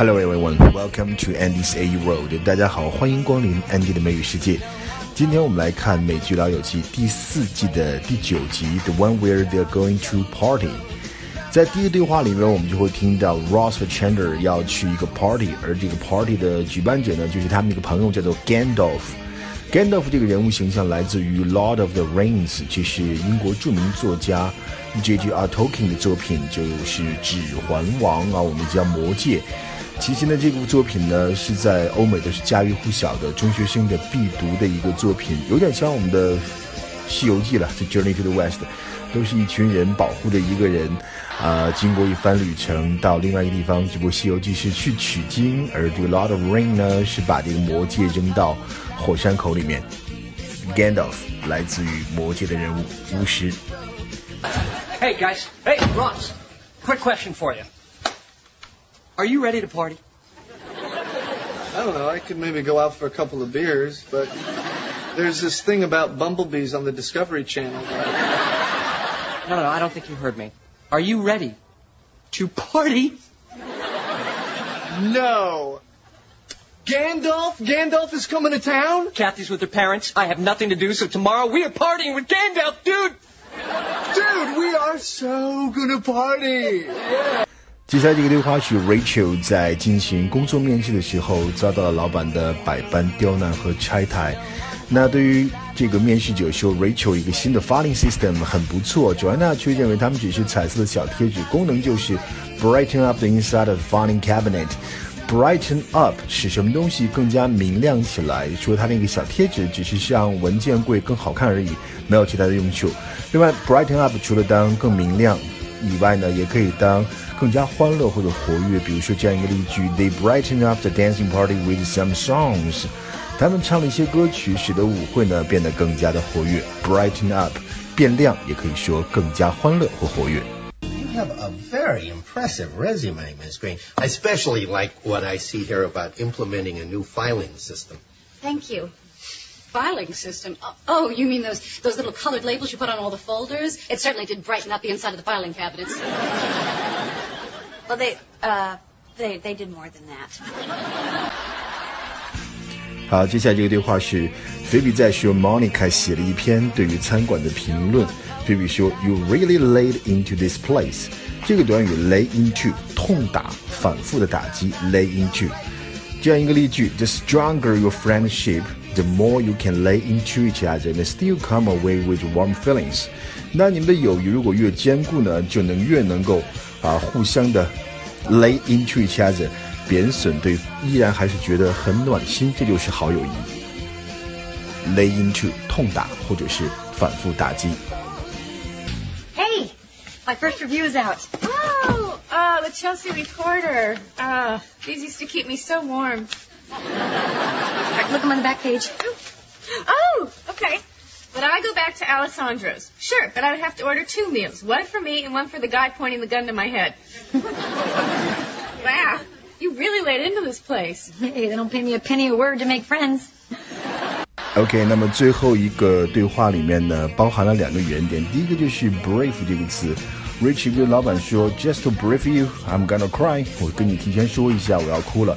Hello everyone, welcome to Andy's AU World. 大家好，欢迎光临 Andy 的美语世界。今天我们来看美剧老友记第四季的第9集 The One Where They're Going to Party。在第一个对话里面，我们就会听到 Ross 和 Chandler 要去一个 party， 而这个 party 的举办者呢，就是他们的一个朋友叫做 Gandalf。Gandalf 这个人物形象来自于 Lord of the Rings， 这是英国著名作家 J.R.R. Tolkien 的作品，就是《指环王》啊，我们叫《魔戒》。其实呢，这部作品呢是在欧美都是家喻户晓的，中学生的必读的一个作品，有点像我们的《西游记》了，这 Journey to the West， 都是一群人保护着一个人，经过一番旅程到另外一个地方。只不过《西游记》是去取经，而这个 Lord of Ring 呢是把这个魔戒扔到火山口里面。Gandalf 来自于魔戒的人物巫师。Hey guys, hey Ross, quick question for you.Are you ready to party? I don't know. I could maybe go out for a couple of beers, but there's this thing about bumblebees on the Discovery Channel. No, I don't think you heard me. Are you ready to party? No. Gandalf is coming to town? Kathy's with her parents. I have nothing to do, so tomorrow we are partying with Gandalf, dude. Dude, we are so gonna party. Yeah.接下来这个对话是 Rachel 在进行工作面试的时候遭到了老板的百般刁难和拆台。那对于这个面试者说 Rachel 一个新的 filing system 很不错， Joanna 却认为他们只是彩色的小贴纸，功能就是 brighten up the inside of the filing cabinet。 brighten up 使什么东西更加明亮起来，说它那个小贴纸只是让文件柜更好看而已，没有其他的用处。另外 brighten up 除了当更明亮以外呢，也可以当更加欢乐或者活跃，比如说这样一个例句 They brighten up the dancing party with some songs。 他们唱了一些歌曲，使得舞会呢变得更加的活跃。 brighten up 变亮，也可以说更加欢乐或活跃。 You have a very impressive resume, Ms. Green. I especially like what I see here about implementing a new filing system. Thank you.Filing system? Oh, you mean those little colored labels you put on all the folders? It certainly did brighten up the inside of the filing cabinets. Well, they did more than that. 好，接下来这个对话是 Phoebe 在说 Monica 写了一篇对于餐馆的评论。Phoebe 说 You really laid into this place. 这个短语 lay into 痛打，反复的打击 lay into。这样一个例句 The stronger your friendship.The more you can lay into each other and still come away with warm feelings. 那你们的友谊如果越坚固呢，就能越能够互相的 lay into each other， 贬损对依然还是觉得很暖心，这就是好友谊。lay into 痛打或者是反复打击。Hey, my first review is out. Oh, the Chelsea Reporter. These used to keep me so warm.Look them on the back page. Oh, okay. But I go back to Alessandro's. Sure, but I would have to order 2 meals. One for me and one for the guy pointing the gun to my head. Wow, you really laid into this place. Hey, they don't pay me a penny a word to make friends. OK, 那么最后一个对话里面呢，包含了2个原点。第一个就是 brief 这个词。Richie 跟老板说 Just to brief you, I'm gonna cry. 我跟你提前说一下，我要哭了。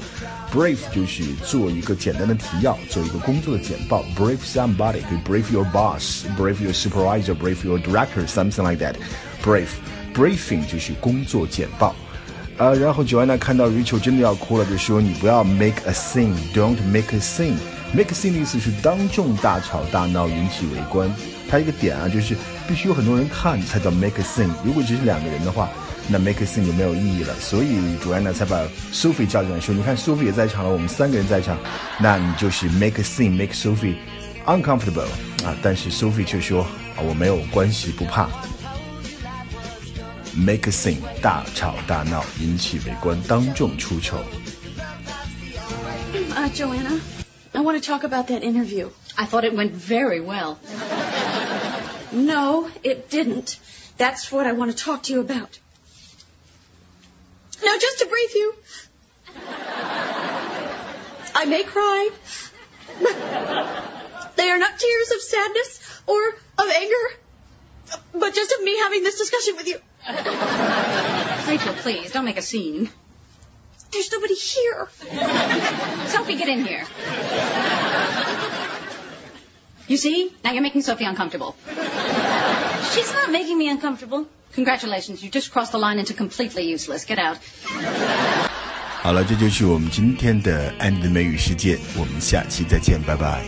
Brief 就是做一个简单的提要，做一个工作的简报。Brief somebody 可以 brief your boss, brief your supervisor, brief your director, something like that. Briefing 就是工作简报。然后 Joanna 看到 Rachel 真的要哭了，就说你不要 make a scene, don't make a scene. Make a scene 的意思是当众大吵大闹，引起围观。它一个点啊，就是必须有很多人看才叫 make a scene。如果只是2个人的话，那 make a scene 就没有意义了，所以 Joanna 才把 Sophie 叫进来说：“你看 Sophie 也在场了，我们3个人在场，那你就是 make a scene, make Sophie uncomfortable 啊。”但是 Sophie 却说：“啊，我没有关系，不怕。” Make a scene， 大吵大闹，引起围观，当众出丑。Joanna, I want to talk about that interview. I thought it went very well. No, it didn't. That's what I want to talk to you about.No, just to brief you. I may cry. They are not tears of sadness or of anger, but just of me having this discussion with you. Rachel, please, don't make a scene. There's nobody here. Sophie, get in here. You see? Now you're making Sophie uncomfortable. She's not making me uncomfortable. Congratulations, you just crossed the line into completely useless. Get out. 好了，这就是我们今天的《安妮的美语世界》，我们下期再见，拜拜。